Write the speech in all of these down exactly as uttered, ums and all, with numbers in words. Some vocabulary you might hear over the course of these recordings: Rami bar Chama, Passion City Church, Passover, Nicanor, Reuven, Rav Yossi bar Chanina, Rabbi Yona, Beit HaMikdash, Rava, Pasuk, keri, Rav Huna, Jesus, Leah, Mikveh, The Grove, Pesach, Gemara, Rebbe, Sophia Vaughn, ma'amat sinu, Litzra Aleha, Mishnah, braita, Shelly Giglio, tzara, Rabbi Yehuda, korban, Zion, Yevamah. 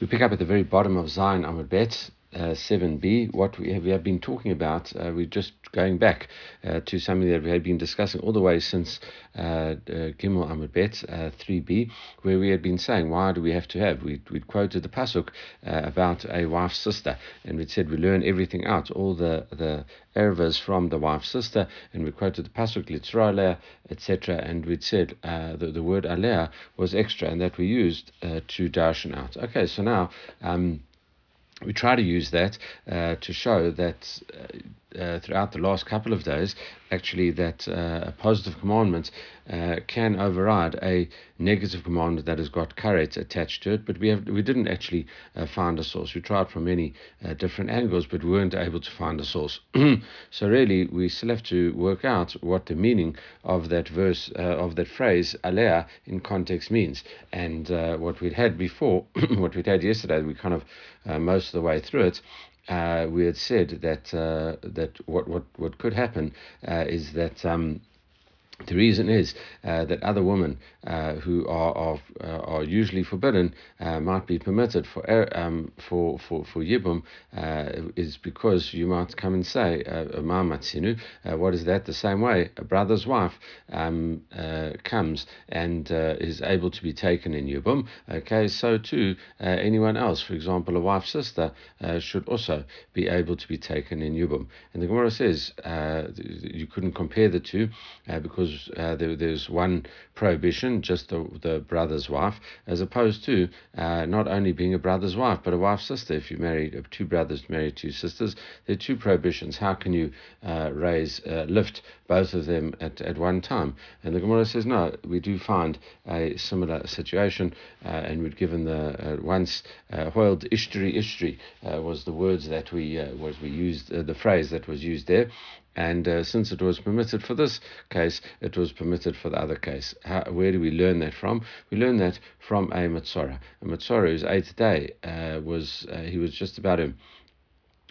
We pick up at the very bottom of Zion Amud Bet, uh, seven b, what we have, we have been talking about. Uh, we're just going back uh, to something that we had been discussing all the way since uh, uh, Gimel Amud Bet, uh, three b, where we had been saying, why do we have to have? We'd, we'd quoted the Pasuk uh, about a wife's sister, and we'd said we learn everything out, all the, the ervas from the wife's sister, and we quoted the Pasuk, Litzra Aleha, et cetera, and we'd said uh, the, the word Aleha was extra, and that we used uh, to Darshan out. Okay, so now um, we try to use that uh, to show that uh, uh, throughout the last couple of days, actually, that uh, a positive commandment uh, can override a negative commandment that has got karet attached to it, but we have we didn't actually uh, find a source. We tried from many uh, different angles, but we weren't able to find a source. So really, we still have to work out what the meaning of that verse, uh, of that phrase, Aleha, in context means. And uh, what we'd had before, what we'd had yesterday, we kind of, uh, most of the way through it, Uh, we had said that uh, that what, what, what could happen uh, is that um, the reason is uh, that other women uh, who are of, uh, are usually forbidden uh, might be permitted for um for for for yibum uh, is because you might come and say ma'amat sinu. Uh, what is that? The same way a brother's wife um uh, comes and uh, is able to be taken in yibum. Okay, so too uh, anyone else, for example, a wife's sister uh, should also be able to be taken in yibum. And the Gemara says uh, you couldn't compare the two uh, because. Uh, there, there's one prohibition, just the, the brother's wife, as opposed to uh, not only being a brother's wife, but a wife's sister. If you married uh, two brothers, married two sisters, there are two prohibitions. How can you uh, raise, uh, lift both of them at, at one time? And the Gemara says, no, we do find a similar situation, uh, and we've given the uh, once hoiled uh, ishtri ishtri uh, was the words that we uh, was we used uh, the phrase that was used there. And uh, since it was permitted for this case, it was permitted for the other case. How, where do we learn that from? We learn that from a Metzora. A Metzora whose eighth day uh, was, uh, he was just about him.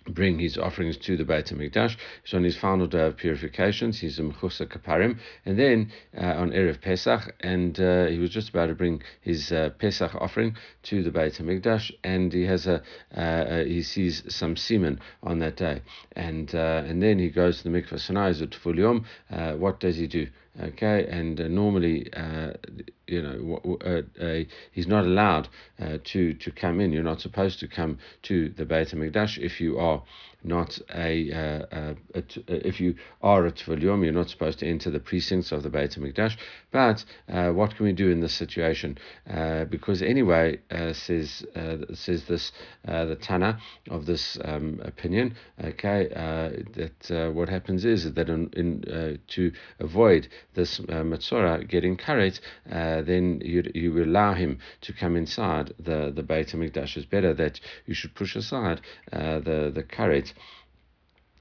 Bring his offerings to the Beit HaMikdash. He's on his final day of purifications. He's in Mechusa Kaparim. And then uh, on Erev Pesach, and uh, he was just about to bring his uh, Pesach offering to the Beit HaMikdash, and he has a uh, uh, he sees some semen on that day. And uh, and then he goes to the Mikveh Sinai, at Tvul Yom. Uh, what does he do? Okay, and uh, normally, uh, you know, uh, uh, he's not allowed uh, to, to come in. You're not supposed to come to the Beit HaMikdash if you are not a, uh, uh, a t- if you are a Tvul Yom, you're not supposed to enter the precincts of the Beit HaMikdash. But uh, what can we do in this situation? Uh, because anyway, uh, says uh, says this uh, the Tana of this um, opinion. Okay, uh, that uh, what happens is that in, in uh, to avoid this uh, Metzora getting karet, uh, then you you allow him to come inside the the Beit HaMikdash. It's better that you should push aside uh, the the karet.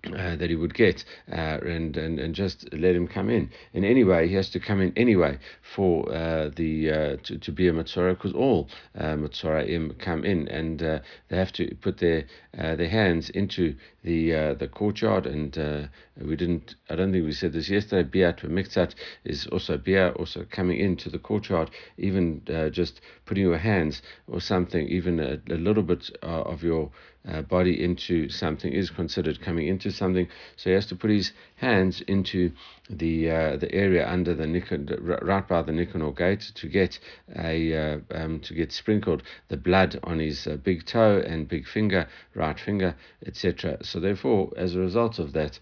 Uh, that he would get uh, and, and and just let him come in. And anyway, he has to come in anyway for uh, the uh, to, to be a Metzora, because all uh, Metzoraim come in, and uh, they have to put their uh, their hands into the uh, the courtyard. And uh, we didn't, I don't think we said this yesterday, biat v'miktzat is also bia, also coming into the courtyard, even uh, just putting your hands or something, even a, a little bit uh, of your Uh, body into something is considered coming into something. So he has to put his hands into the uh, the area under the Nicanor, right by the Nicanor gate, to get a uh, um, to get sprinkled the blood on his uh, big toe and big finger, right finger, et cetera. So therefore, as a result of that,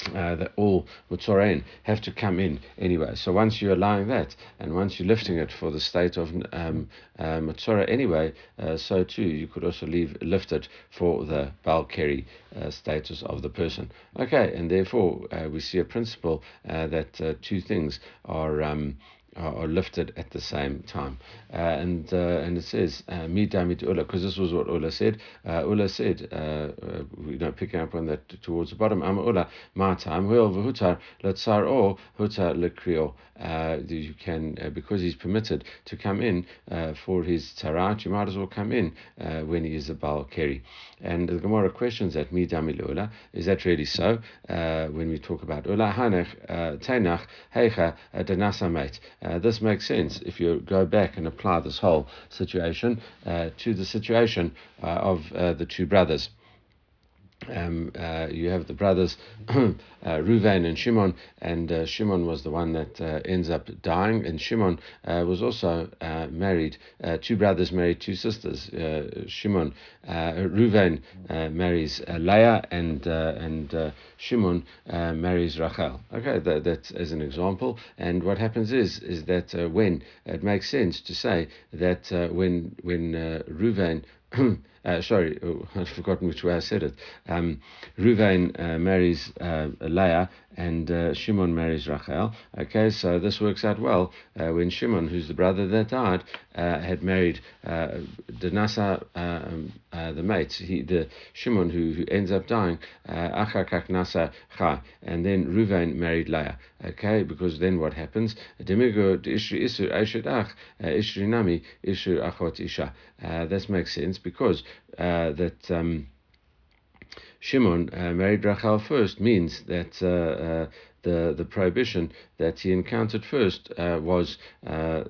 Uh, that all Metzoraim have to come in anyway. So once you're allowing that, and once you're lifting it for the state of um, uh, Metzora anyway, uh, so too you could also leave lift it for the Baal Keri uh, status of the person. Okay, and therefore uh, we see a principle uh, that uh, two things are um, are lifted at the same time. Uh, and uh, and it says, Midamid Ulla, because this was what Ulla said. Uh, Ulla said, uh, uh, you know, picking up on that towards the bottom, Am Ulla, my time, whoever Hutar, Latsar or Hutar Lekrio. You can, uh, because he's permitted to come in uh, for his Tzarat, you might as well come in uh, when he is a Baal Keri. And the Gemara questions that, Midamid Ulla, is that really so? Uh, when we talk about Ulla, Hanach, Tainach, Heicha, Danasamate. Uh, this makes sense if you go back and apply this whole situation uh, to the situation uh, of uh, the two brothers. Um, uh, you have the brothers uh, Reuven and Shimon, and uh, Shimon was the one that uh, ends up dying, and Shimon uh, was also uh, married. Uh, two brothers married two sisters. Uh, Shimon, uh, Reuven uh, marries uh, Leah, and uh, and uh, Shimon uh, marries Rachel. Okay, that, that's as an example. And what happens is is that uh, when it makes sense to say that uh, when when uh, Reuven Uh, sorry, oh, I've forgotten which way I said it. Um, Reuven uh, marries uh, Leah, and uh, Shimon marries Rachel. Okay, so this works out well uh, when Shimon, who's the brother that died, uh, had married uh, Denasa, um, uh, the mate. He, the Shimon who, who ends up dying, Acha Kach Nasa Chai, and then Reuven married Leah. Okay, because then what happens? Demigo Ishri Isur Aishet Ach Ishri Nami Ishur Achot Isha. This makes sense because uh, that. Um, Shimon uh, married Rachel first means that uh, uh, the the prohibition that he encountered first uh, was uh,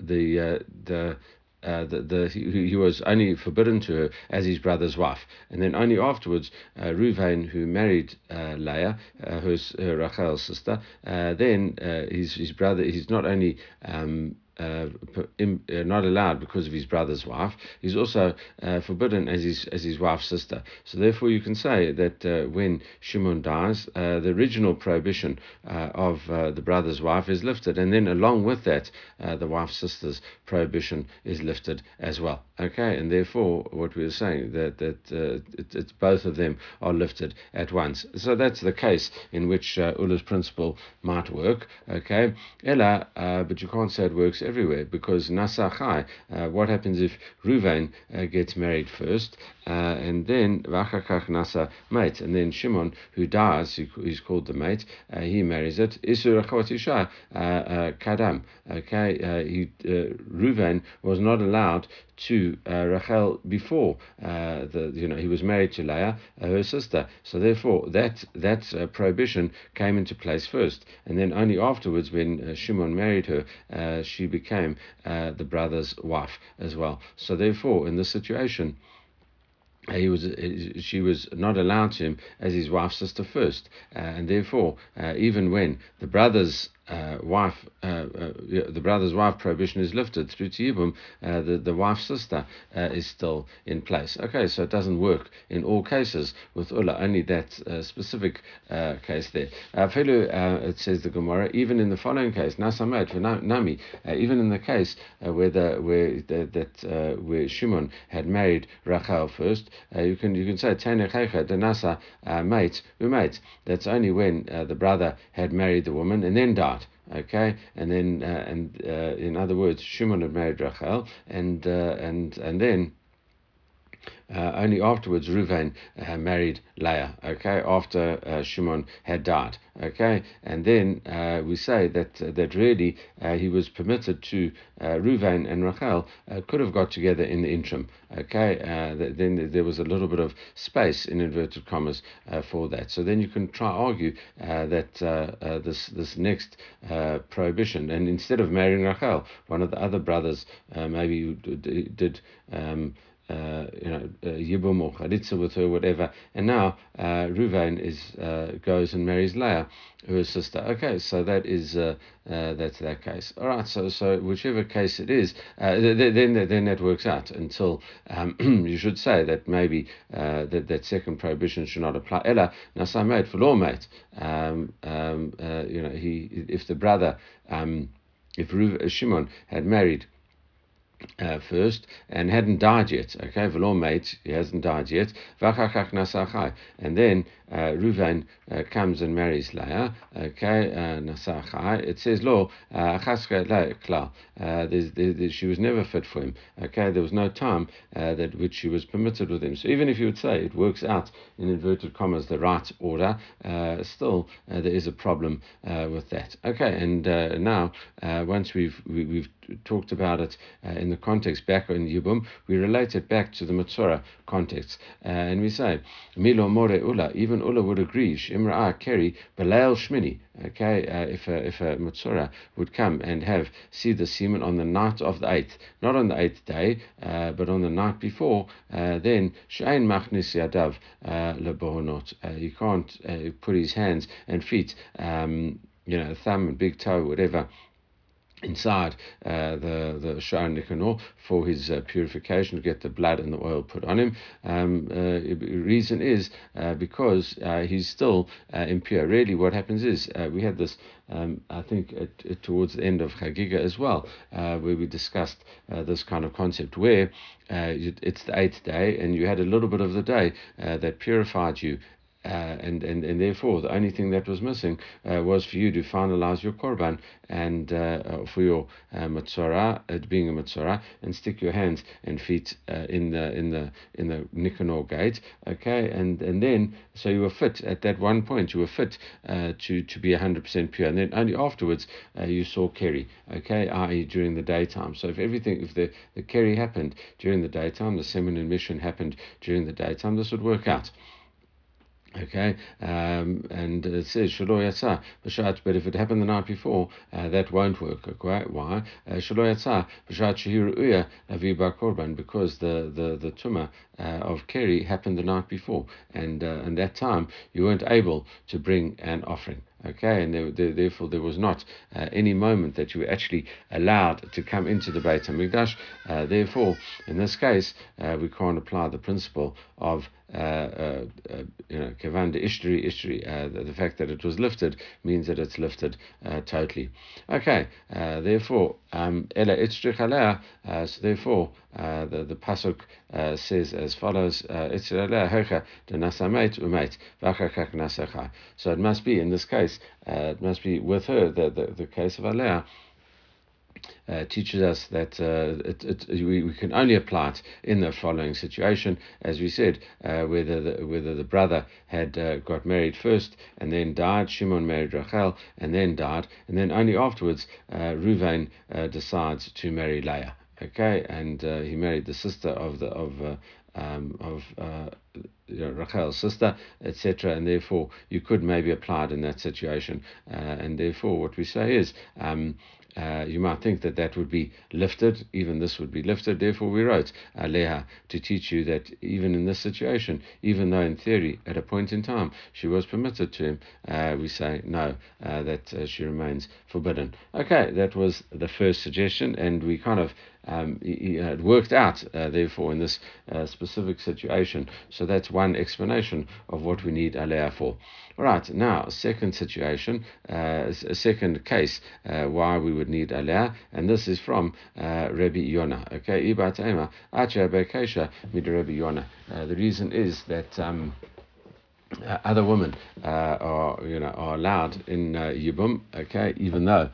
the uh, the. Uh, the, the he, he was only forbidden to her as his brother's wife, and then only afterwards uh, Reuven, who married uh, Leah, uh, who's uh, Rachel's sister, uh, then uh, his his brother he's not only um, uh, im, uh, not allowed because of his brother's wife, he's also uh, forbidden as his as his wife's sister. So therefore, you can say that uh, when Shimon dies, uh, the original prohibition uh, of uh, the brother's wife is lifted, and then along with that, uh, the wife's sister's prohibition is lifted. Lifted as well. Okay, and therefore what we were saying that that uh, it, it's both of them are lifted at once. So that's the case in which uh, Ulla's principle might work. Okay, Ella, uh, but you can't say it works everywhere because Nasachai. Uh, what happens if Reuven uh, gets married first, uh, and then Vachakach Nasa mate, and then Shimon who dies, who is called the mate, uh, he marries it. Isur Achot Isha Kadam. Okay, uh, he uh, Reuven was not allowed to uh, Rachel before uh, the you know he was married to Leah, uh, her sister. So therefore that that uh, prohibition came into place first, and then only afterwards when uh, Shimon married her, uh, she became uh, the brother's wife as well. So therefore in this situation, He was, she was not allowed to him as his wife's sister first, uh, and therefore, uh, even when the brother's uh, wife, uh, uh, the brother's wife prohibition is lifted through to yibum, uh, the the wife's sister uh, is still in place. Okay, so it doesn't work in all cases with Ulla, only that uh, specific uh, case there. Uh, it says the Gemara, even in the following case, nasamet for nami, even in the case uh, where the where the, that uh, where Shimon had married Rachel first. Uh, you can you can say Tanechecha Danasa mate umate. That's only when uh, the brother had married the woman and then died. Okay, and then uh, and uh, in other words, Shimon had married Rachel, and uh, and and then. Uh, only afterwards Reuven uh, married Leah, okay, after uh, Shimon had died, okay, and then uh, we say that uh, that really uh, he was permitted to, uh, Reuven and Rachel uh, could have got together in the interim, okay, uh, th- then there was a little bit of space in inverted commas uh, for that, so then you can try argue uh, that uh, uh, this this next uh, prohibition, and instead of marrying Rachel, one of the other brothers uh, maybe did um, Uh, you know, uh, yibum or charitza with her, whatever. And now uh, Reuven is uh, goes and marries Leah, her sister. Okay, so that is uh, uh, that's that case. All right, so so whichever case it is, uh, th- th- then th- then that works out. Until um, you should say that maybe uh, that that second prohibition should not apply. Ella nasa mate for law mate. Um, um, uh, you know, he if the brother um, if Reuven, Shimon had married. Uh, first and hadn't died yet. Okay, Velor mate, he hasn't died yet. Vachachach nasachai, and then uh, Reuven uh, comes and marries Leah. Okay, nasachai. It says lo achaska klal. She was never fit for him. Okay, there was no time uh, that which she was permitted with him. So even if you would say it works out in inverted commas the right order, uh, still uh, there is a problem uh, with that. Okay, and uh, now uh, once we've we, we've talked about it uh, in the context back in Yibum, we relate it back to the Metzora context. Uh, and we say, Milo More Ulla, even Ulla would agree, Shimra'a keri, Balail Shmini. Okay, uh, if a, if a Metzora would come and have see the semen on the night of the eighth, not on the eighth day, uh, but on the night before, uh, then Shein Machnis Yadav Lebohonot. He can't uh, put his hands and feet, um, you know, thumb and big toe, whatever, inside uh, the the Sha'ar Nicanor for his uh, purification, to get the blood and the oil put on him. Um, uh, reason is uh, because uh, he's still uh, impure. Really, what happens is uh, we had this. Um, I think it, it, towards the end of Chagiga as well, uh, where we discussed uh, this kind of concept where uh, it's the eighth day and you had a little bit of the day uh, that purified you. Uh, and, and, and therefore, the only thing that was missing uh, was for you to finalize your korban and uh, for your uh, Metzora, it being a Metzora, and stick your hands and feet uh, in the in the in the Nicanor gate, okay, and and then so you were fit at that one point. You were fit uh, to to be one hundred percent pure, and then only afterwards uh, you saw keri, okay, that is during the daytime. So if everything, if the the keri happened during the daytime, the semen emission happened during the daytime, this would work out. Okay, um, and it says Shelo Yatsa B'Shat, but if it happened the night before, uh, that won't work. Okay, why? Shelo Yatsa B'Shat Shehi Ru'uya Lavi Bar Korban, because the the the Tumah uh, of keri happened the night before, and uh, and that time you weren't able to bring an offering. Okay, and there, there, therefore there was not uh, any moment that you were actually allowed to come into the Beit HaMikdash. Uh, therefore, in this case, uh, we can't apply the principle of uh, uh, uh, you know Kavan de Ishtri Ishtri. Uh, the, the fact that it was lifted means that it's lifted uh, totally. Okay, uh, therefore um, Ela Ishtri Chalea. So therefore uh, the the pasuk uh, says as follows: Ishtri Chalea Hocha de Nasamait Umait Vachakak Nasacha. So it must be in this case. Uh, it must be with her, the, the, the case of Leah uh, teaches us that uh, it, it, we, we can only apply it in the following situation, as we said, uh, whether, the, whether the brother had uh, got married first and then died, Shimon married Rachel and then died, and then only afterwards uh, Reuven uh, decides to marry Leah, okay, and uh, he married the sister of the of uh, um, of uh, you know, Rachel's sister, et cetera, and therefore you could maybe apply it in that situation, uh, and therefore what we say is um, uh, you might think that that would be lifted, even this would be lifted, therefore we wrote Aleha to teach you that even in this situation, even though in theory at a point in time she was permitted to him, uh, we say no, uh, that uh, she remains forbidden. Okay, that was the first suggestion, and we kind of Um, it worked out, uh, therefore, in this uh, specific situation. So that's one explanation of what we need Aleha for. All right, now, second situation, uh, a second case uh, why we would need Aleha, and this is from uh, Rabbi Yona. Okay, Rabbi Yona. Uh, the reason is that Um, uh, other women uh, are, you know, are allowed in uh, Yibum, okay, even though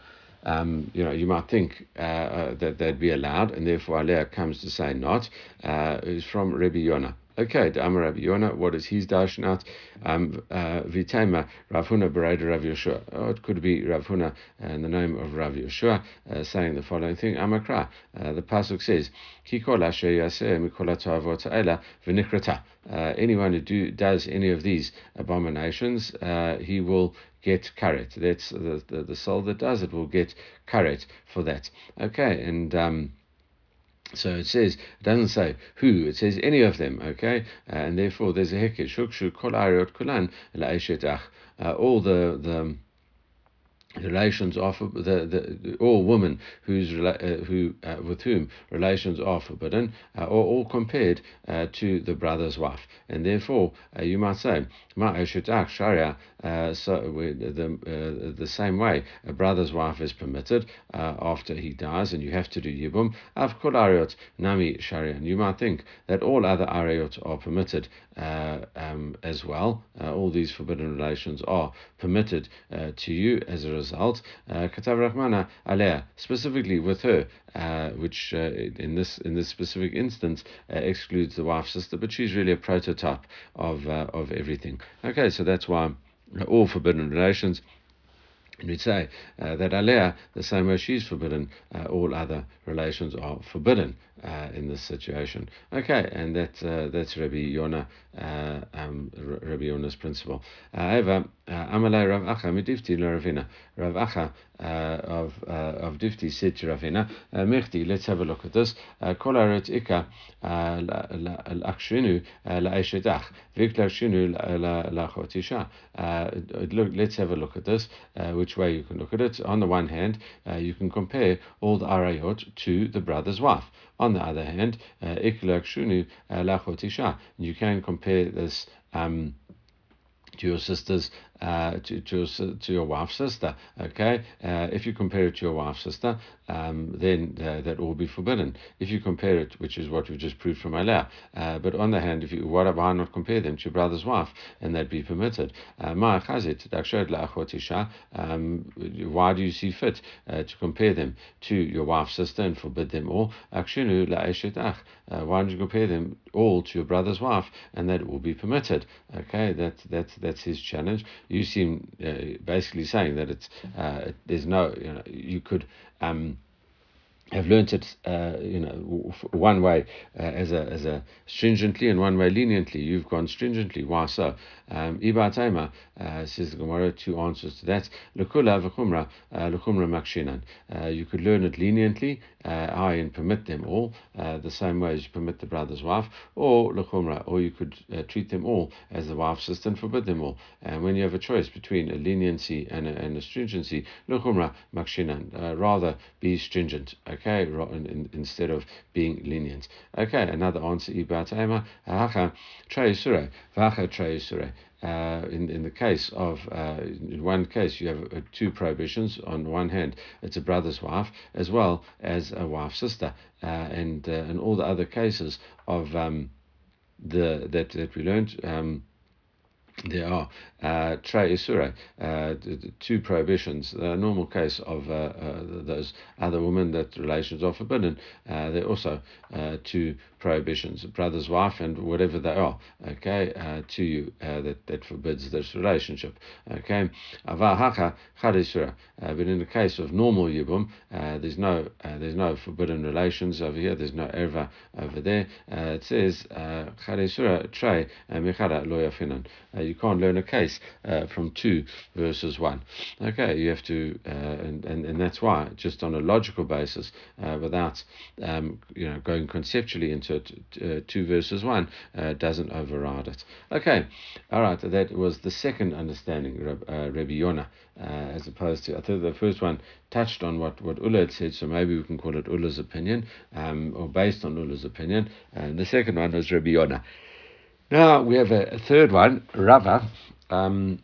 Um, you know, you might think uh, uh, that they'd be allowed, and therefore Aleha comes to say not, uh, is from Rabbi Yona. Okay, D'amar Rabbi Yona, what is his Darshan out? Um, uh, Vitema, Rav Huna Bereda Rav Yehoshua. Oh, it could be Rav Huna uh, in the name of Rav Yehoshua uh, saying the following thing. Amakra, uh, the Pasuk says, Kikola sheyaseh mikola toavot ha'ela v'nikrata. Anyone who do, does any of these abominations, uh, he will get karet. That's the, the, the soul that does it will get karet for that. Okay, and um, so it says, it doesn't say who, it says any of them, okay? Uh, and therefore there's a heke. Shukshu kol ariot kulan la'eshet ach. All the... the relations are for the, the all women whose uh, who uh, with whom relations are forbidden uh, are all compared uh, to the brother's wife, and therefore uh, you might say ma'ashetach sharia. So we, the uh, the same way a brother's wife is permitted uh, after he dies, and you have to do yibum av kol ariot nami sharia. And you might think that all other ariot are permitted uh, um, as well. Uh, all these forbidden relations are permitted uh, to you as a result. Result, Katav Rachmana Aleha, specifically with her, uh, which uh, in this in this specific instance uh, excludes the wife's sister, but she's really a prototype of uh, of everything. Okay, so that's why all forbidden relations And we'd say uh, that Alea, the same way she's forbidden, uh, all other relations are forbidden uh, in this situation. Okay, and that's, uh, that's Rabbi Yona, uh, um, Rabbi Yona's principle. Uh, however, Amalei Rav Acha midifti Ravina. Rav Acha of uh, of Difti said to Ravina, Mechti, let's have a look at this. Kol ariot ika l'akshinu l'eishedach, v'iklarshinu l'achotisha. Look, let's have a look at this. Uh, which way you can look at it. On the one hand, uh, you can compare all the ariot to the brother's wife. On the other hand, iklarshinu l'achotisha. You can compare this um, to your sister's. Uh, to, to to your wife's sister, okay? Uh, if you compare it to your wife's sister, um, then uh, that will be forbidden. If you compare it, which is what we've just proved from Alea, uh, but on the hand, if you, what why not compare them to your brother's wife, and that'd be permitted? Ma chazit d'akshad la'achotisha. Why do you see fit uh, to compare them to your wife's sister and forbid them all? Akshinu la'eshet ach. Why don't you compare them all to your brother's wife, and that will be permitted? Okay, that's that's that's his challenge. You seem uh, basically saying that it's uh, there's no, you know, you could um, have learnt it uh, you know one way uh, as a as a stringently and one way leniently. You've gone stringently. Why so? Iba Taima says the Gemara, two answers to that. Lekula v'chumra l'chumra makshinan. You could learn it leniently, uh, I and permit them all uh, the same way as you permit the brother's wife, or l'chumra, or you could uh, treat them all as the wife's sister and forbid them all. And when you have a choice between a leniency and a, and a stringency, l'chumra makshinan, uh, rather be stringent, okay, in, in, instead of being lenient. Okay, another answer. Iba Taima hacha treyusure v'hacha treyusure. Uh, in in the case of uh, in one case you have uh, two prohibitions. On one hand, it's a brother's wife as well as a wife's sister, uh, and uh, and all the other cases of um, the that that we learned. Um, There are uh, tre isure, uh, two prohibitions. The normal case of uh, uh, those other women that relations are forbidden, uh, there are also uh, two prohibitions, brother's wife and whatever they are, okay, uh, to you, uh, that, that forbids this relationship, okay. Avahacha chadisura, but in the case of normal yibum, uh, there's no uh, there's no forbidden relations over here, there's no erva over there. Uh, it says chadisura tre mechada lo yafinan. You can't learn a case uh, from two versus one. Okay, you have to, uh, and, and, and that's why, just on a logical basis, uh, without um, you know going conceptually into it, uh, two versus one uh, doesn't override it. Okay, all right, that was the second understanding, uh, Rabbi Yona, uh, as opposed to, I think the first one touched on what, what Ulla had said, so maybe we can call it Ulla's opinion, um, or based on Ulla's opinion, and the second one was Rabbi Yona. Now we have a, a third one, Rava, um,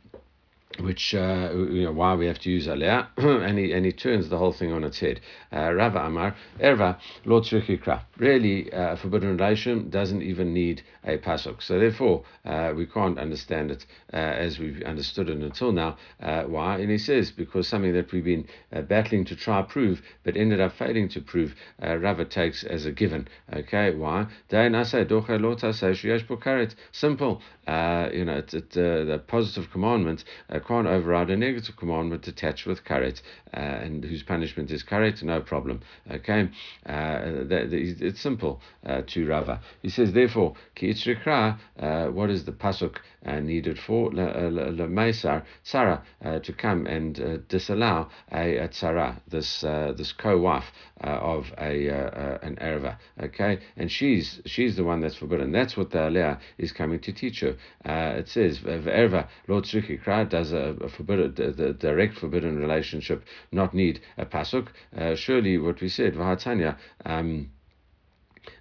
which uh, you know why we have to use Alea, and he and he turns the whole thing on its head. Uh, Rava Amar erva lo tzrich ikra. Really, uh, a forbidden relation doesn't even need a pasuk. So therefore, uh, we can't understand it uh, as we've understood it until now. Uh, why? And he says because something that we've been uh, battling to try prove, but ended up failing to prove, uh, Rava takes as a given. Okay, why? Simple. Uh, you know, it's it, uh, the positive commandment uh, can't override a negative commandment attached with karet, uh, and whose punishment is karet, no problem. Okay, uh, the, the, it's simple uh, to Rava. He says, therefore, ki itzrikra, uh, what is the pasuk uh, needed for lemaisar tzara, uh, to come and uh, disallow a, a tzara, this uh, this co-wife uh, of a uh, uh, an erva. Okay, and she's she's the one that's forbidden. That's what the Alea is coming to teach you. Uh, it says erva lo tzrich ikra, does a, a forbidden, the, the direct forbidden relationship not need a pasuk? Uh, surely what we said, v'hatanya, um,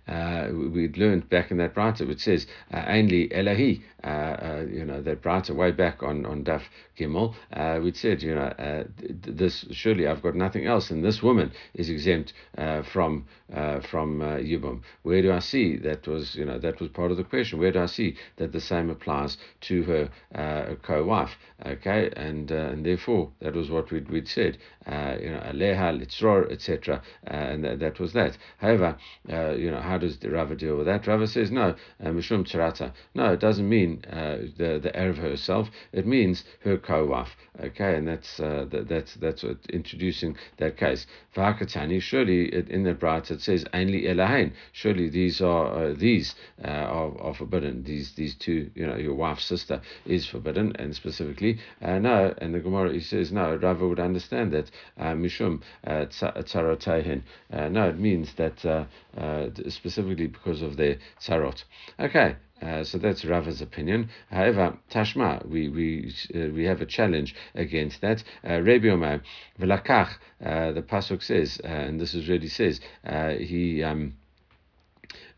uh, we'd learned back in that braita, which says ainli elahi, uh, uh, you know, that braita way back on, on Daf Gimel, uh, we'd said, you know, uh, this, surely I've got nothing else, and this woman is exempt uh, from Uh, from uh, Yibum. Where do I see that was, you know, that was part of the question. Where do I see that the same applies to her uh, co-wife? Okay, and uh, and therefore that was what we'd, we'd said, uh, you know, Aleha, Litzra, et cetera, and that, that was that. However, uh, you know, how does the Rava deal with that? Rava says, no, Mishum Tzarata. No, it doesn't mean uh, the the erva herself. It means her co-wife. Okay, and that's uh, that, that's that's what, introducing that case. V'hakatani, surely in the bracha it says only Elahain. Surely these are uh, these uh, are, are forbidden. These these two, you know, your wife's sister is forbidden, and specifically uh, no. And the Gemara, he says no. Rava would understand that Mishum uh, Tzarotehen. Uh, no, it means that uh, uh, specifically because of their tzarot. Okay. Uh, so that's Rava's opinion. However, Tashma, we we uh, we have a challenge against that. Rabbi Yona, Velakach, the pasuk says, uh, and this is really says, uh, he um,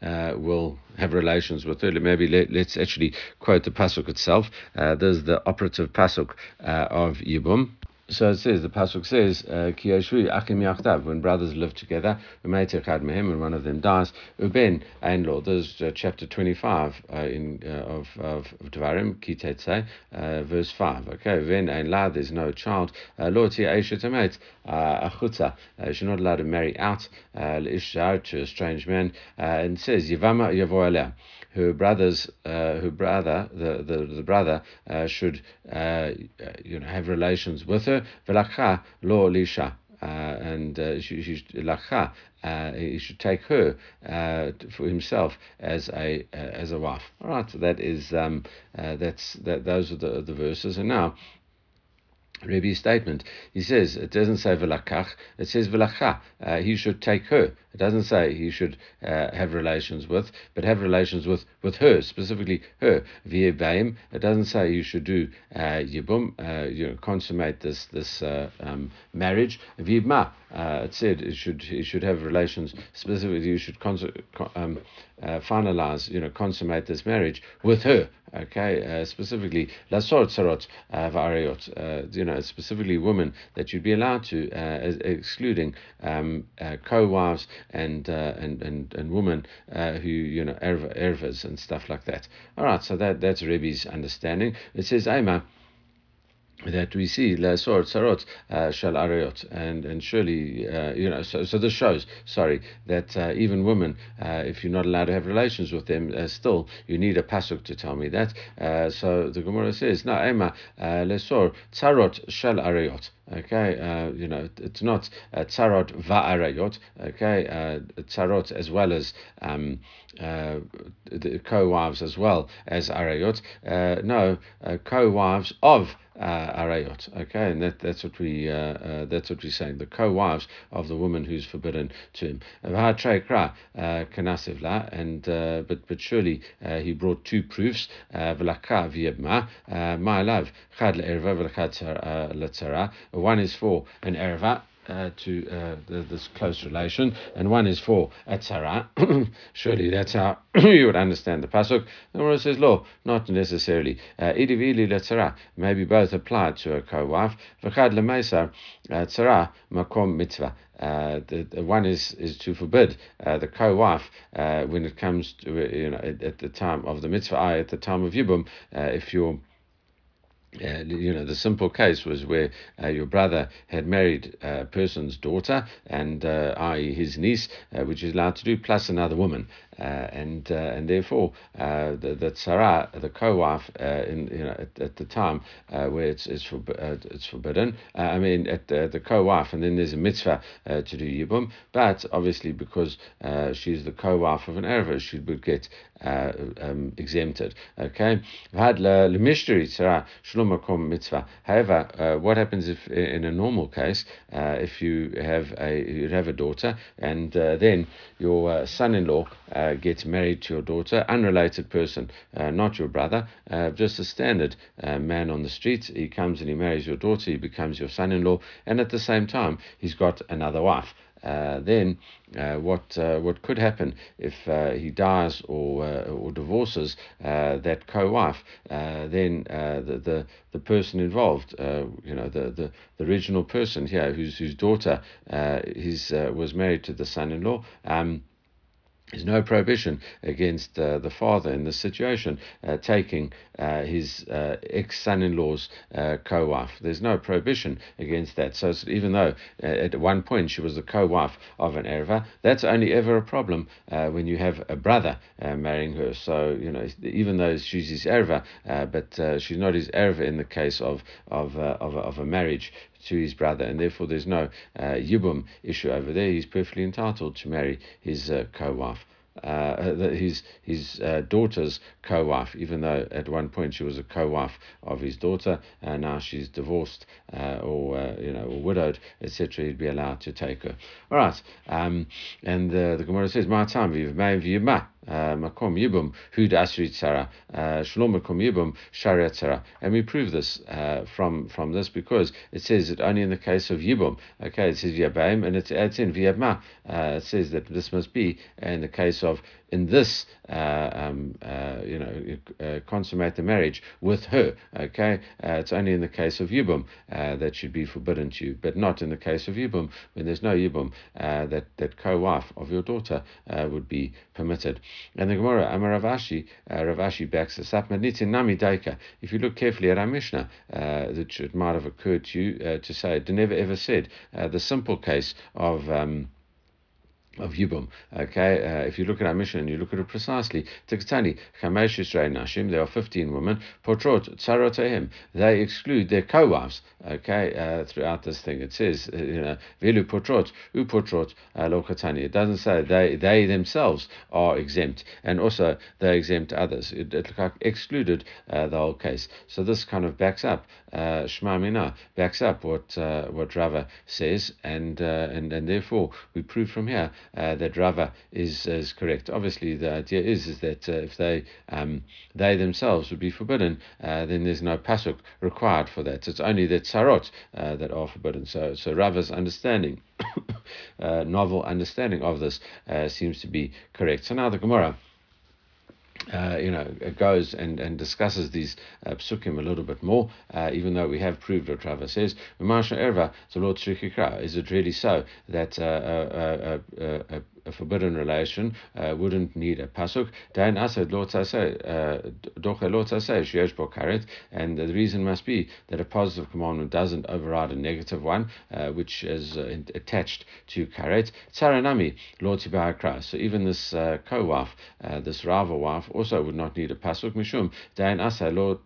uh, will have relations with her. Maybe let, let's actually quote the pasuk itself. Uh, there's the operative pasuk uh, of yibum. So it says, the pasuk says, Ki yeshu achim yachdav, when brothers live together, u'meit echad mehem, and one of them dies, u'ben ein lo. There's uh, chapter twenty-five uh, in uh, of of Devarim, Ki tetzei, verse five. Okay, u'ben ein la, there's no child. Lo ti eishet ameit achutza, she's not allowed to marry out le'ish zar, to a strange man, uh, and it says Yevamah yavo aleh. Her brothers, uh, her brother, the the, the brother uh, should uh, you know have relations with her. Velakha lo lisha, and uh, she she lakha, uh, he should take her uh, for himself as a uh, as a wife. All right, so that is um uh, that's that those are the the verses, and now Rebbe's statement. He says it doesn't say velakach, it says velakha. Uh, he should take her. It doesn't say he should uh, have relations with, but have relations with, with her, specifically her. V'yebaim. It doesn't say you should do yibum, uh, uh, you know, consummate this this uh, um, marriage. V'yibma. Uh, it said it should it should have relations specifically. You should cons- um, uh, finalize, you know, consummate this marriage with her. Okay, uh, specifically lasor tzarot v'ariot. You know, specifically women that you'd be allowed to, uh, as, excluding um, uh, co-wives. And, uh, and and and women uh, who, you know, erva, ervas and stuff like that. All right, so that that's Rebbe's understanding. It says Aima, that we see la sor sarot shall ariot, and and surely uh, you know so so this shows sorry that uh, even women, uh, if you're not allowed to have relations with them, uh, still you need a pasuk to tell me that. Uh, so the Gemara says no, Aima la sor sarot shall ariot. Okay, uh, you know, it's not tzarot uh, va'arayot, okay, uh, tzarot as well as um, uh, the co-wives as well as arayot. Uh, no, uh, co-wives of uh, arayot, okay, and that, that's what we uh, uh, that's what we're saying. The co-wives of the woman who's forbidden to him. V'hatreikra kanasivla, and uh, but but surely uh, he brought two proofs. V'laka v'yebma ma'alav chad le'erva v'lachad latzara. One is for an erva, uh, to uh, the, this close relation, and one is for a tzara. Surely that's how you would understand the pasuk. The Gemara says, "Lo, not necessarily. Idivili uh, letzara, maybe both apply to a co-wife. V'chad lemeisa tzara makom mitzvah." Uh, the, the one is, is to forbid uh, the co-wife uh, when it comes to, you know, at, at the time of the mitzvah, at the time of yibum, uh, if you're. Uh, you know, the simple case was where uh, your brother had married a uh, person's daughter, and uh, that is his niece, uh, which is allowed to do, plus another woman. Uh, and uh, and therefore uh, the the tzara, the co-wife, uh, in you know at, at the time uh, where it's it's, for, uh, it's forbidden. Uh, I mean at the, the co-wife, and then there's a mitzvah uh, to do yibum. But obviously because uh, she's the co-wife of an erva, she would get uh, um, exempted. Okay. However, uh, what happens if in a normal case, uh, if you have a you have a daughter, and uh, then your uh, son-in-law Uh, Uh, gets married to your daughter, unrelated person, uh, not your brother, uh, just a standard uh, man on the street. He comes and he marries your daughter, he becomes your son-in-law, and at the same time, he's got another wife. Uh, then uh, what uh, what could happen if uh, he dies or uh, or divorces uh, that co-wife? Uh, then uh, the, the the person involved, uh, you know, the, the, the original person here, whose whose daughter uh, his uh, was married to the son-in-law. Um, There's no prohibition against uh, the father in this situation uh, taking uh, his uh, ex-son-in-law's uh, co-wife. There's no prohibition against that. So even though uh, at one point she was the co-wife of an erva, that's only ever a problem uh, when you have a brother uh, marrying her. So, you know, even though she's his erva, uh, but uh, she's not his erva in the case of of uh, of, of a marriage to his brother, and therefore there's no uh, yibum issue over there. He's perfectly entitled to marry his uh, co-wife, uh, his his uh, daughter's co-wife, even though at one point she was a co-wife of his daughter, and now she's divorced uh, or uh, you know or widowed, et cetera. He'd be allowed to take her. All right, um, and uh, the Gemara says, "My time, you've made yibum." Uh, and we prove this uh, from from this, because it says it only in the case of yibum. Okay, it says yabaim and it adds in v'yabma. Uh, it says that this must be in the case of in this uh, um, uh, you know uh, consummate the marriage with her. Okay, uh, it's only in the case of yibum uh, that should be forbidden to you, but not in the case of yibum. When there's no yibum, uh, that that co-wife of your daughter uh, would be permitted. And the Gemara, Amar Rav Ashi, uh, Rav Ashi backs this up. If you look carefully at our Mishnah, uh, which it might have occurred to you uh, to say, it never ever said uh, the simple case of um, of yibum. Okay, uh, if you look at our Mishnah and you look at it precisely, there are fifteen women, they exclude their co-wives. Okay, uh, throughout this thing, it says, uh, you know, velu potrot, u potrot, lokatani. It doesn't say they they themselves are exempt, and also they exempt others. It, it excluded uh, the whole case. So this kind of backs up, uh, Shema Mina backs up what uh, what Rava says, and uh, and and therefore we prove from here uh, that Rava is is correct. Obviously, the idea is is that uh, if they um they themselves would be forbidden, uh, then there's no pasuk required for that. It's only that. Sarot uh, that are forbidden. So, so Rava's understanding, uh, novel understanding of this, uh, seems to be correct. So now the Gemara, uh, you know, goes and, and discusses these uh, psukim a little bit more, uh, even though we have proved what Rava says. Is it really so that uh, uh, uh, uh, uh, a forbidden relation uh, wouldn't need a pasuk? And the reason must be that a positive commandment doesn't override a negative one, uh, which is uh, attached to karet. So even this uh, co-wife, uh, this Rava wife, also would not need a pasuk. Mishum dain asa lo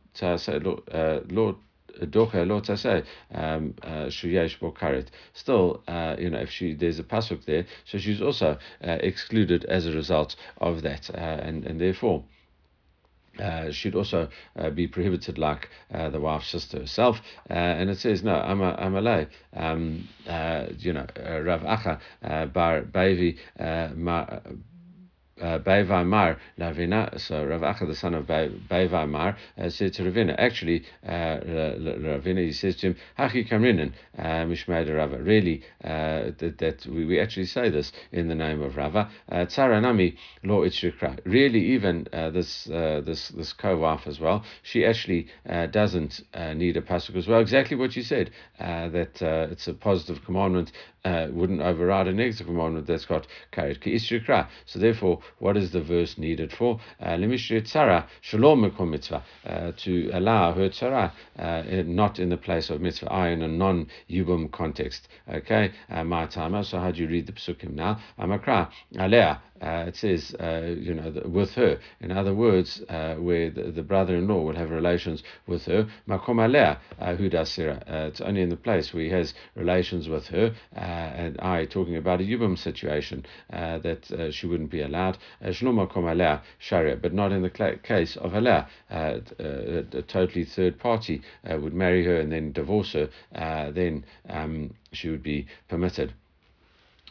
lo Um, uh, still, uh, you know, if she there's a pasuk there, so she's also uh, excluded as a result of that, uh, and and therefore uh, should also uh, be prohibited, like uh, the wife's sister herself. Uh, and it says no, I'm a I'm a um, uh, you know, uh, Rav Acha uh, bar Bavi uh, ma. Uh, Beivamar Ravina, so Rav Acha, the son of Beivamar, uh, said to Ravina, actually, uh, Ravina, he says to him, Hachi Kamrinen, Mishmaid Rava, really, uh, that, that we, we actually say this in the name of Rava, Tsaranami Lo Itchikra, really, even uh, this uh, this this co-wife as well, she actually uh, doesn't uh, need a pasuk as well, exactly what you said, uh, that uh, it's a positive commandment, uh, wouldn't override a negative commandment that's got karet ki Itchikra, so therefore, what is the verse needed for? Uh, to allow her tzara, uh, not in the place of mitzvah, I in a non-yubum context. Okay, my time. So how do you read the psukim now? Amakra, Leah. Uh, it says, uh, you know, the, with her. In other words, uh, where the, the brother-in-law will have relations with her. Makom alea hudasira. It's only in the place where he has relations with her. Uh, and I talking about a yibum situation uh, that uh, she wouldn't be allowed. Shlo makom alea sharia, but not in the case of alea. Uh, a, a totally third party uh, would marry her and then divorce her. Uh, then um, she would be permitted.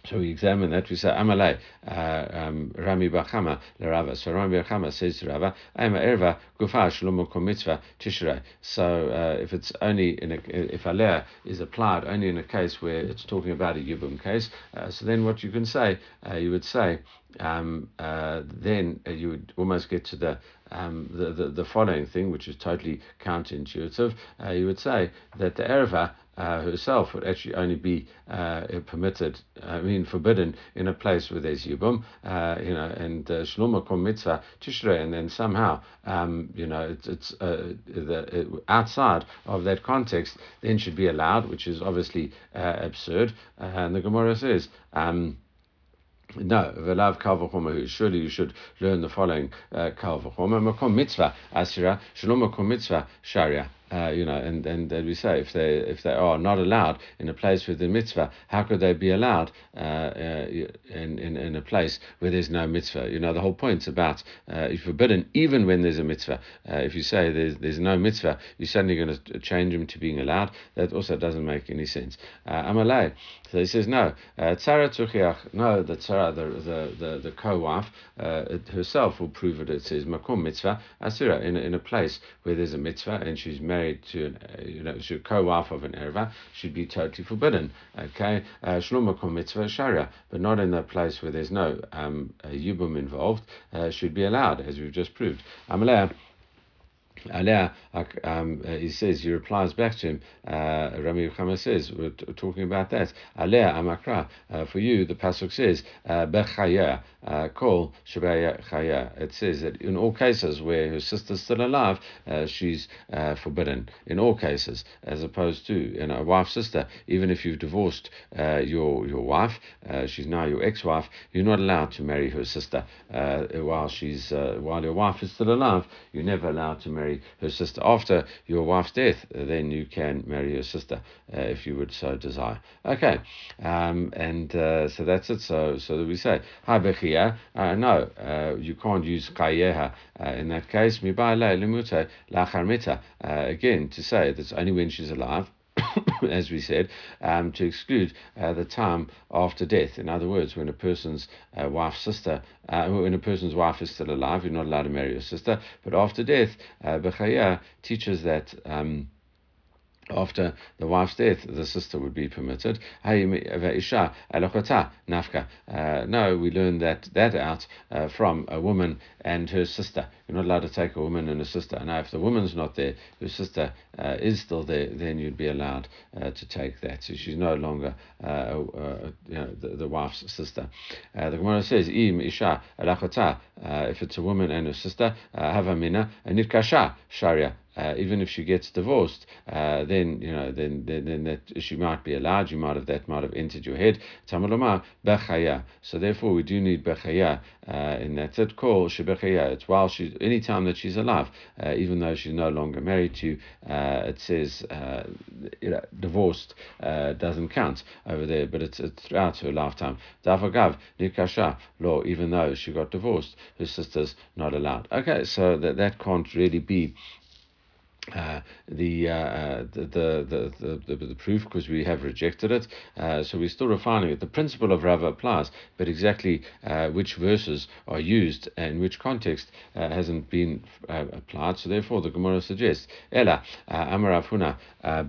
So we examine that. We say, Amalei, Rami bar Chama, Rava. So Rami bar Chama says to Rava, I'm a erva, gufa shlomo komitzva tishrei. So uh, if it's only in a, if aleh is applied only in a case where it's talking about a yibum case, uh, so then what you can say, uh, you would say, um, uh, then uh, you would almost get to the um the, the the following thing, which is totally counterintuitive. Uh, you would say that the erva uh, herself would actually only be uh, permitted, I mean forbidden, in a place where there's yibum, uh, you know, and shlomo kom mitzvah tishrei, and then somehow, um, you know, it's it's uh, the uh, outside of that context then should be allowed, which is obviously uh, absurd. Uh, and the Gemara says, um. No, v'lav kal v'chomer. Surely you should learn the following kal v'chomer. Makom mitzvah asira, shalom makom mitzvah sharia. Uh, you know, and, and we say if they if they are not allowed in a place with the mitzvah, how could they be allowed uh, uh, in, in in a place where there's no mitzvah? You know, the whole point's about uh, it's forbidden even when there's a mitzvah. Uh, if you say there's there's no mitzvah, you're suddenly going to change them to being allowed. That also doesn't make any sense. Amalei, uh, so he says no. Tzara tuchiach, no, the tzara, the the the co-wife uh, herself will prove it. It says makom mitzvah asura, in in a place where there's a mitzvah and she's married. Married to an, uh, you know, she's co-wife of an erva, should be totally forbidden. Okay, shlomo kom mitzvah sharia, but not in a place where there's no um yibum involved, uh, should be allowed, as we've just proved. Amalei. Leah, um, he says, he replies back to him, uh, Rabbi Yona says, we're t- talking about that. Leah, Amakra, for you, the Pasuk says, Bechaya, Kol Shebaya Chaya. It says that in all cases where her sister's still alive, uh, she's uh, forbidden. In all cases, as opposed to, you know, a wife's sister, even if you've divorced uh, your your wife, uh, she's now your ex-wife, you're not allowed to marry her sister uh, while she's uh, while your wife is still alive. You're never allowed to marry her sister. After your wife's death, then you can marry her sister uh, if you would so desire. Okay, um, and uh, so that's it. So so we say, hi Bechia, uh, no, uh, you can't use Kayeha uh, in that case. Mibalei limute lachar mita, again, to say that's only when she's alive. As we said, um, to exclude uh, the time after death. In other words, when a person's uh, wife's sister, uh, when a person's wife is still alive, you're not allowed to marry your sister. But after death, uh, Bechaya teaches that. Um, After the wife's death, the sister would be permitted. Uh, no, we learned that that out uh, from a woman and her sister. You're not allowed to take a woman and a sister. Now, if the woman's not there, her sister uh, is still there, then you'd be allowed uh, to take that. So she's no longer uh, uh, you know, the, the wife's sister. Uh, the Gemara says, uh, if it's a woman and her sister, havamina nitkasha sharia. Uh, even if she gets divorced, uh, then you know, then then, then that she might be allowed. You might have that might have entered your head. Tamaloma bechaya. So therefore, we do need bechaya, uh, and that's it. Call shebechaya. It's while she, any time that she's alive, uh, even though she's no longer married to. Uh, it says, uh, you know, divorced uh, doesn't count over there, but it's, it's throughout her lifetime. Davagav nikasha law. Even though she got divorced, her sister's not allowed. Okay, so that that can't really be. Uh, the, uh, the, the the the the proof, because we have rejected it, uh, so we're still refining it. The principle of Rava applies, but exactly uh, which verses are used and which context uh, hasn't been uh, applied. So therefore, the Gemara suggests Ella Amar Rav Huna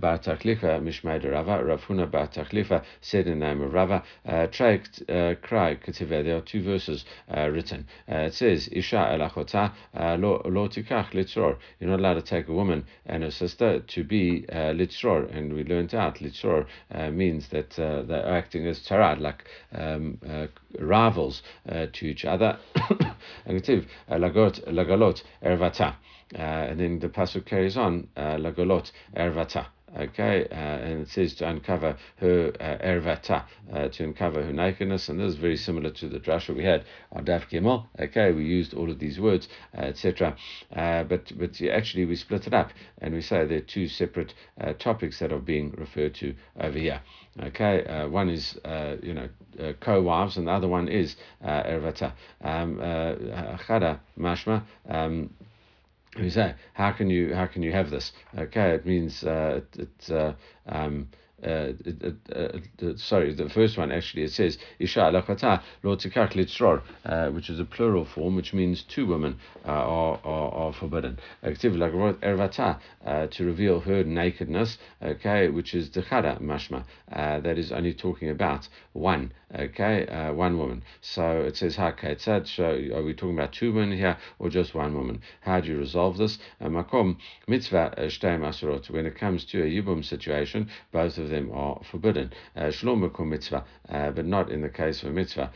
bar Taklifa Mishmei de Rava. Rav Huna bar Taklifa said in the name of Rava. Tract cry Ketivah. There are two verses uh, written. Uh, it says Isha elachota lo lo tikach litzor. You're not allowed to take a woman and her sister to be uh, litzror, and we learnt out litzror uh, means that uh, they are acting as tarad, like um, uh, rivals uh, to each other. Lagalot ervata, and then the pasuk carries on lagalot ervata. Okay, uh, and it says to uncover her uh, ervata, uh, to uncover her nakedness, and this is very similar to the drasha we had on Daf Gimel. Okay, we used all of these words, uh, et cetera. Uh, but but actually we split it up, and we say there are two separate uh, topics that are being referred to over here. Okay, uh, one is uh, you know uh, co-wives, and the other one is uh, ervata. Um, Chada mashma. Um, We say, how can you how can you have this? Okay, it means uh, it, it uh, um, Uh, uh, uh, uh, sorry, the first one actually, it says Isha alakata lo tikach litzror, which is a plural form, which means two women uh, are, are are forbidden. Active like ervata, to reveal her nakedness, okay, which is dechara mashma, uh, that is only talking about one, okay, uh, one woman. So it says ha kaitzad, so are we talking about two women here or just one woman? How do you resolve this? Makom mitzvah shtei masorot, when it comes to a yibum situation, both of them are forbidden. Shlomo uh, mitzvah, but not in the case of a mitzvah.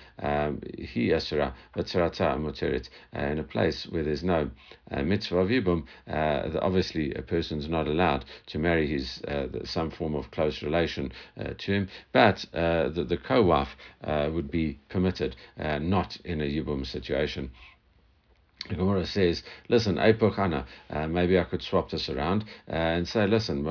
He asura, v'tzarata muteret, in a place where there's no uh, mitzvah of yibum, uh, obviously a person's not allowed to marry his uh, some form of close relation uh, to him, but uh, the, the co-wife uh, would be permitted, uh, not in a yibum situation. The Gemara says, listen, uh, maybe I could swap this around uh, and say, listen,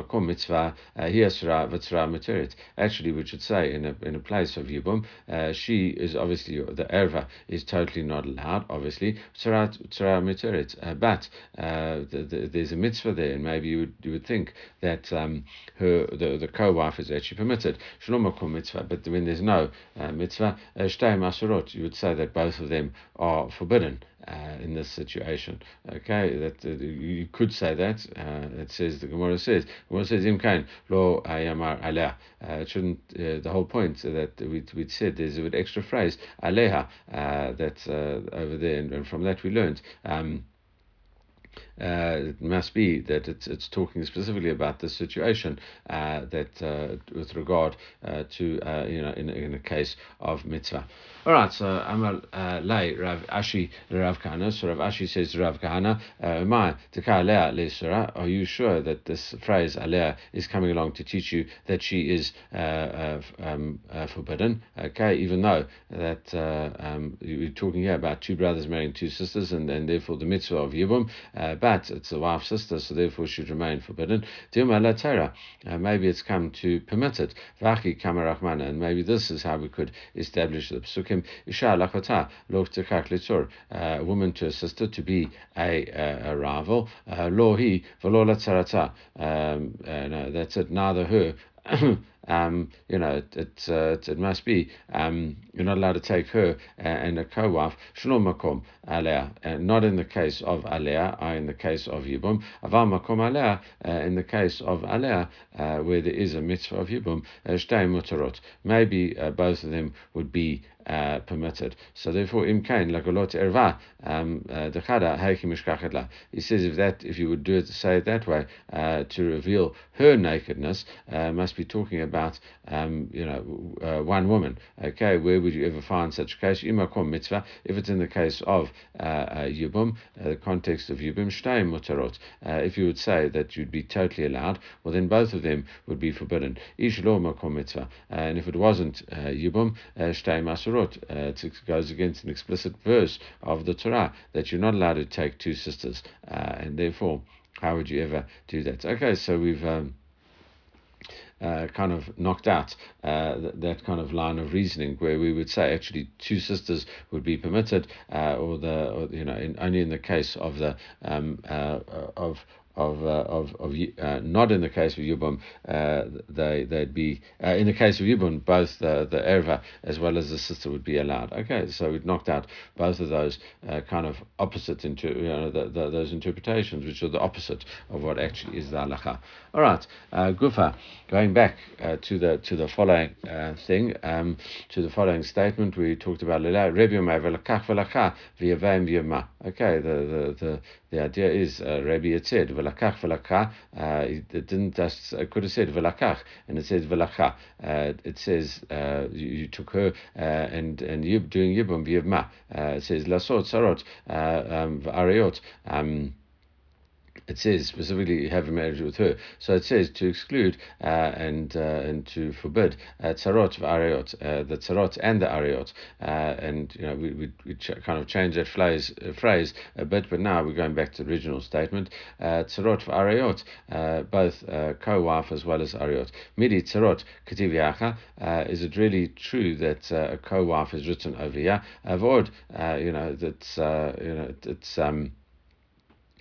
actually we should say in a in a place of yibum, uh, she is obviously, the erva is totally not allowed, obviously, uh, but uh, the, the, there's a mitzvah there, and maybe you would you would think that um, her the, the co-wife is actually permitted. But when there's no uh, mitzvah, you would say that both of them are forbidden. Uh, in this situation, okay, that uh, you could say that. Uh, it says the Gemara says, Gemara says, Imkain lo ayamar aleha. It shouldn't. Uh, the whole point that we we said there's an extra phrase aleha uh, that's uh, over there, and, and from that we learned. Um, Uh, it must be that it's it's talking specifically about the situation uh, that uh, with regard uh, to uh, you know in in a case of mitzvah. All right, so Amal Lay Rav Ashi Rav Kahana. So Rav Ashi says Rav Kahana, "Umay tika alea leisura." Are you sure that this phrase alea is coming along to teach you that she is uh, uh, um, uh, forbidden? Okay, even though that uh, um, you're talking here about two brothers marrying two sisters, and and therefore the mitzvah of yibum. Uh, but it's the wife's sister, so therefore should remain forbidden. Uh, maybe it's come to permit it. And maybe this is how we could establish the Pesukim. Uh, a woman to a sister to be a, a, a rival. Uh, um, uh, no, that's it, neither her. um, you know, it it, uh, it, it must be. Um, you're not allowed to take her and a co-wife. Shalom makom alea, and not in the case of alea, I in the case of yibum. Avam makom alea, in the case of alea, uh, where there is a mitzvah of yibum, shtei mutarot. Maybe uh, both of them would be uh, permitted. So therefore, imkain lakolot erva dechada hayki mishkachet la. He says if that if you would do it say it that way uh, to reveal her nakedness, uh, must be talking about um, you know uh, one woman. Okay, where would you ever find such a case? Imakom mitzvah. If it's in the case of uh, uh, yibum, uh, the context of yibum shtei mutarot. Uh, if you would say that you'd be totally allowed, well then both of them would be forbidden. Ish lo makom mitzvah. And if it wasn't uh, yibum shtei masur. Uh, it goes against an explicit verse of the Torah that you're not allowed to take two sisters, uh, and therefore, how would you ever do that? Okay, so we've um, uh, kind of knocked out uh, th- that kind of line of reasoning where we would say actually two sisters would be permitted, uh, or the or, you know in, only in the case of the um, uh, of. Of uh, of of uh, not in the case of yibum, uh, they they'd be uh, in the case of yibum both the the erva as well as the sister would be allowed. Okay, so we've knocked out both of those uh, kind of opposite into you know the, the, those interpretations, which are the opposite of what actually is the halacha. All right, uh, Gufa, going back uh, to the to the following uh, thing, um, to the following statement we talked about. Rebbe velakach velakach v'yavim v'yama. Okay, the the the the idea is uh, Rebbe had said. Velakach velakach. It didn't just. I could have said velakach, and it says velakach. Uh, it says uh, you, you took her, uh, and and you doing yibum v'yivma. Uh, it says lasot sarot ariot. Um. It says specifically you have a marriage with her, so it says to exclude uh, and uh, and to forbid tzarot uh, ariot, uh, the tzarot and the ariot, uh, and you know we we, we ch- kind of change that phrase uh, phrase a bit, but now we're going back to the original statement tzarot uh, ariot, uh, both uh, co-wife as well as ariot. Midi tzarot ketiv yacha, is it really true that uh, a co-wife is written over here? Avod, uh, you know that's uh, you know it's um.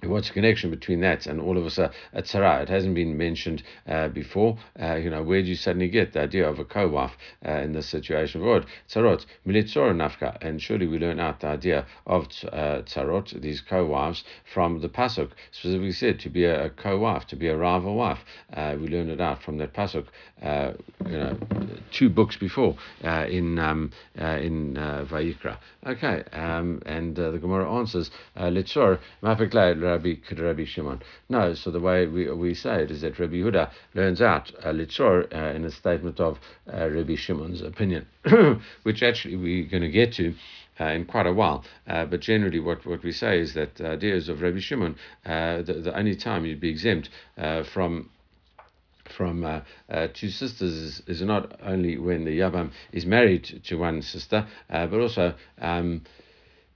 What's the connection between that and all of us a tzara? It hasn't been mentioned uh, before. Uh, you know, where do you suddenly get the idea of a co-wife uh, in this situation? Vod tzarot miletzora nafka, and surely we learn out the idea of uh, tzarot, these co-wives, from the pasuk specifically said to be a, a co-wife, to be a rival wife. Uh, we learn it out from that pasuk. Uh, you know, two books before uh, in um, uh, in uh, Vayikra. Okay, um, and uh, the Gemara answers litzor mafeklei. Rabbi, could Rabbi Shimon? No, so the way we we say it is that Rabbi Yehuda learns out uh, Litzor uh, in a statement of uh, Rabbi Shimon's opinion, which actually we're going to get to uh, in quite a while. Uh, but generally what, what we say is that the ideas of Rabbi Shimon, uh, the, the only time you'd be exempt uh, from... from uh, uh, two sisters is, is not only when the Yibum is married to, to one sister, uh, but also... Um,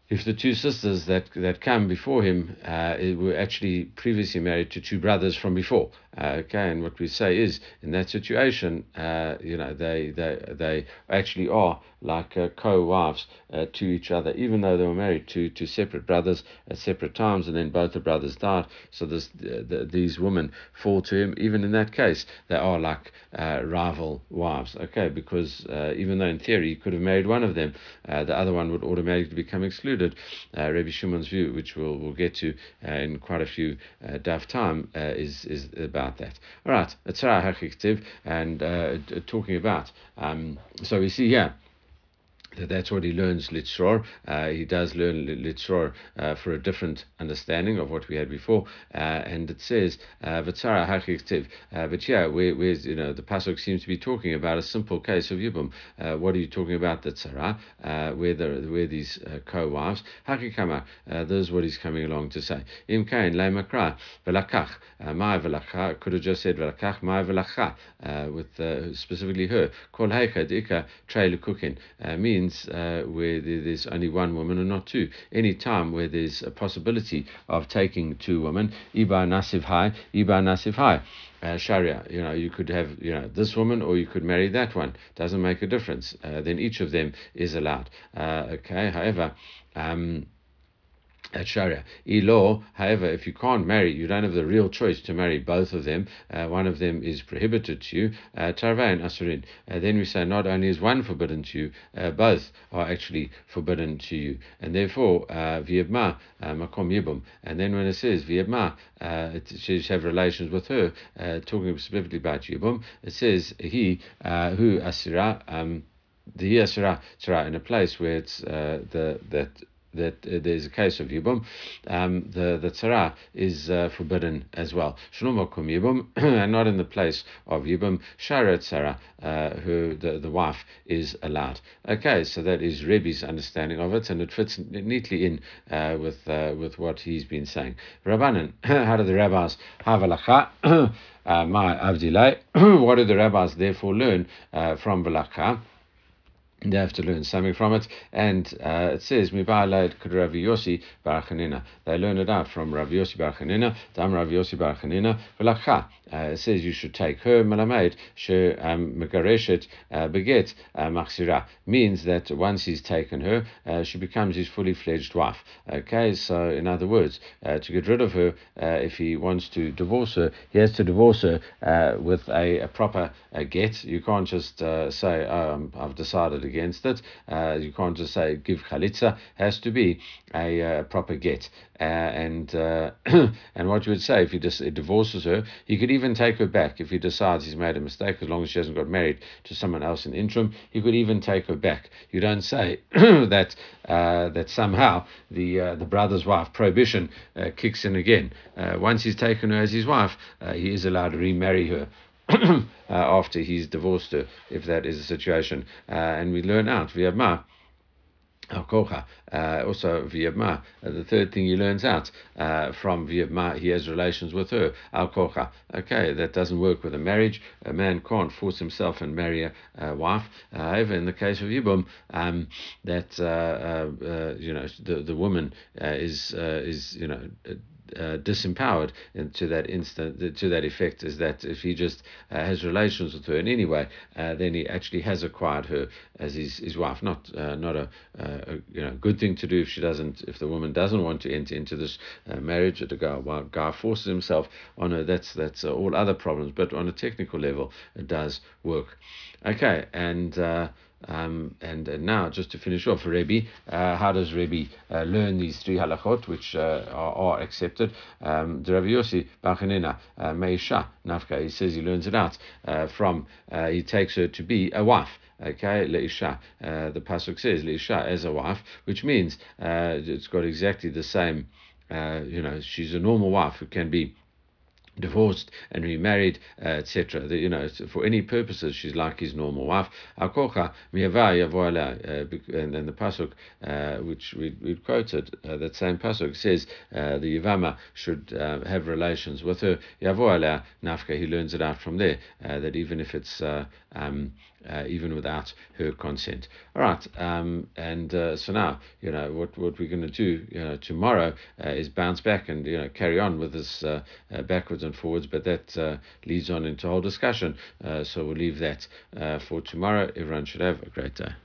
if the two sisters that that come before him uh, were actually previously married to two brothers from before. Uh, okay, and what we say is, in that situation, uh, you know, they they they actually are like uh, co-wives uh, to each other, even though they were married to to separate brothers at separate times, and then both the brothers died. So this the, the, these women fall to him. Even in that case, they are like uh, rival wives. Okay, because uh, even though in theory he could have married one of them, uh, the other one would automatically become excluded. Uh, Rabbi Shimon's view, which we'll we'll get to uh, in quite a few uh, daf time, uh, is is about that. All right, and uh, talking about, um, so we see here that that's what he learns Litzror. Uh, he does learn Litzror uh, for a different understanding of what we had before, uh, and it says V'tzara Hachiktiv. But yeah, where where's you know the pasuk seems to be talking about a simple case of yibum. Uh, what are you talking about the tzara? Uh, where the where these uh, co-wives Hakikama. Uh, this is what he's coming along to say. Imkain Leimakra Velakach Mai Velakach. Could have just said Velakach Mai Velakcha with uh, specifically her Kol Heika Dika Trei Lukukin means. Uh, where there's only one woman and not two. Any time where there's a possibility of taking two women, iba nasif hai, iba nasif hai. Uh, Sharia, you know, you could have, you know, this woman or you could marry that one. Doesn't make a difference. Uh, then each of them is allowed. Uh, okay, however, um, at Sharia. Elo, however, if you can't marry, you don't have the real choice to marry both of them. Uh, one of them is prohibited to you. Tarvain uh, Asurin. Then we say not only is one forbidden to you, uh, both are actually forbidden to you. And therefore, Yevamah, Makom Yibum. And then when it says Yevamah, uh, she should have relations with her, uh, talking specifically about Yibum, it says he uh, who Asira, um, the Asira, in a place where it's uh, the that. that uh, there's a case of Yibum, um, the, the Tzara is uh, forbidden as well. Shlomo Kum Yibum, and not in the place of Yibum, Shara Tzara, uh, who the, the wife is allowed. Okay, so that is Rebbe's understanding of it, and it fits neatly in uh, with uh, with what he's been saying. Rabbanan, how do the rabbis have halacha? My avdilai, what do the rabbis therefore learn uh, from halacha? They have to learn something from it, and uh, it says, "Mi ba'alad kud Rav Yossi bar Chanina." They learn it out from Rav Yossi bar Chanina. Dam Rav Yossi bar Chanina v'lakcha. It says you should take her. Melamed she megareshet beget machzira, means that once he's taken her, uh, she becomes his fully fledged wife. Okay, so in other words, uh, to get rid of her, uh, if he wants to divorce her, he has to divorce her uh, with a, a proper uh, get. You can't just uh, say, "Oh, I've decided again." Against it, uh, you can't just say give chalitza. Has to be a uh, proper get, uh, and uh, and what you would say if he dis- divorces her, he could even take her back if he decides he's made a mistake. As long as she hasn't got married to someone else in the interim, he could even take her back. You don't say that uh, that somehow the uh, the brother's wife prohibition uh, kicks in again. Uh, once he's taken her as his wife, uh, he is allowed to remarry her. uh, after he's divorced her, if that is the situation, uh, and we learn out via ma Alkocha. Uh, also, Yevamah. Uh, the third thing he learns out uh, from Yevamah, he has relations with her. Alkocha. Okay, that doesn't work with a marriage. A man can't force himself and marry a uh, wife. Uh, however, in the case of Yibum, um, that uh, uh, uh, you know the the woman uh, is uh, is you know. Uh, uh, disempowered and to that instant, to that effect, is that if he just uh, has relations with her in any way, uh, then he actually has acquired her as his, his wife. Not uh, not a, uh, a you know good thing to do if she doesn't, if the woman doesn't want to enter into this uh, marriage, or the guy, well, guy forces himself on her. That's that's uh, all other problems. But on a technical level, it does work. Okay, and. Uh, Um, and, and now, just to finish off, Rebbe, uh, how does Rebbe uh, learn these three halachot, which uh, are, are accepted? Um, the Rabbi Yossi, Bachanina, Meisha, Nafka, he says he learns it out uh, from, uh, he takes her to be a wife. Okay, Leisha, uh, the Pasuk says, Leisha as a wife, which means uh, it's got exactly the same, uh, you know, she's a normal wife who can be divorced and remarried, uh, et cetera. You know, for any purposes, she's like his normal wife. Akocha miyavaya voila, and then the pasuk, uh, which we we quoted, uh, that same pasuk says uh, the Yevamah should uh, have relations with her. Yavoala nafka. He learns it out from there uh, that even if it's uh, um. Uh, even without her consent. All right, um, and uh, so now, you know, what what we're going to do you know, tomorrow uh, is bounce back and, you know, carry on with this uh, uh, backwards and forwards, but that uh, leads on into a whole discussion. Uh, so we'll leave that uh, for tomorrow. Everyone should have a great day.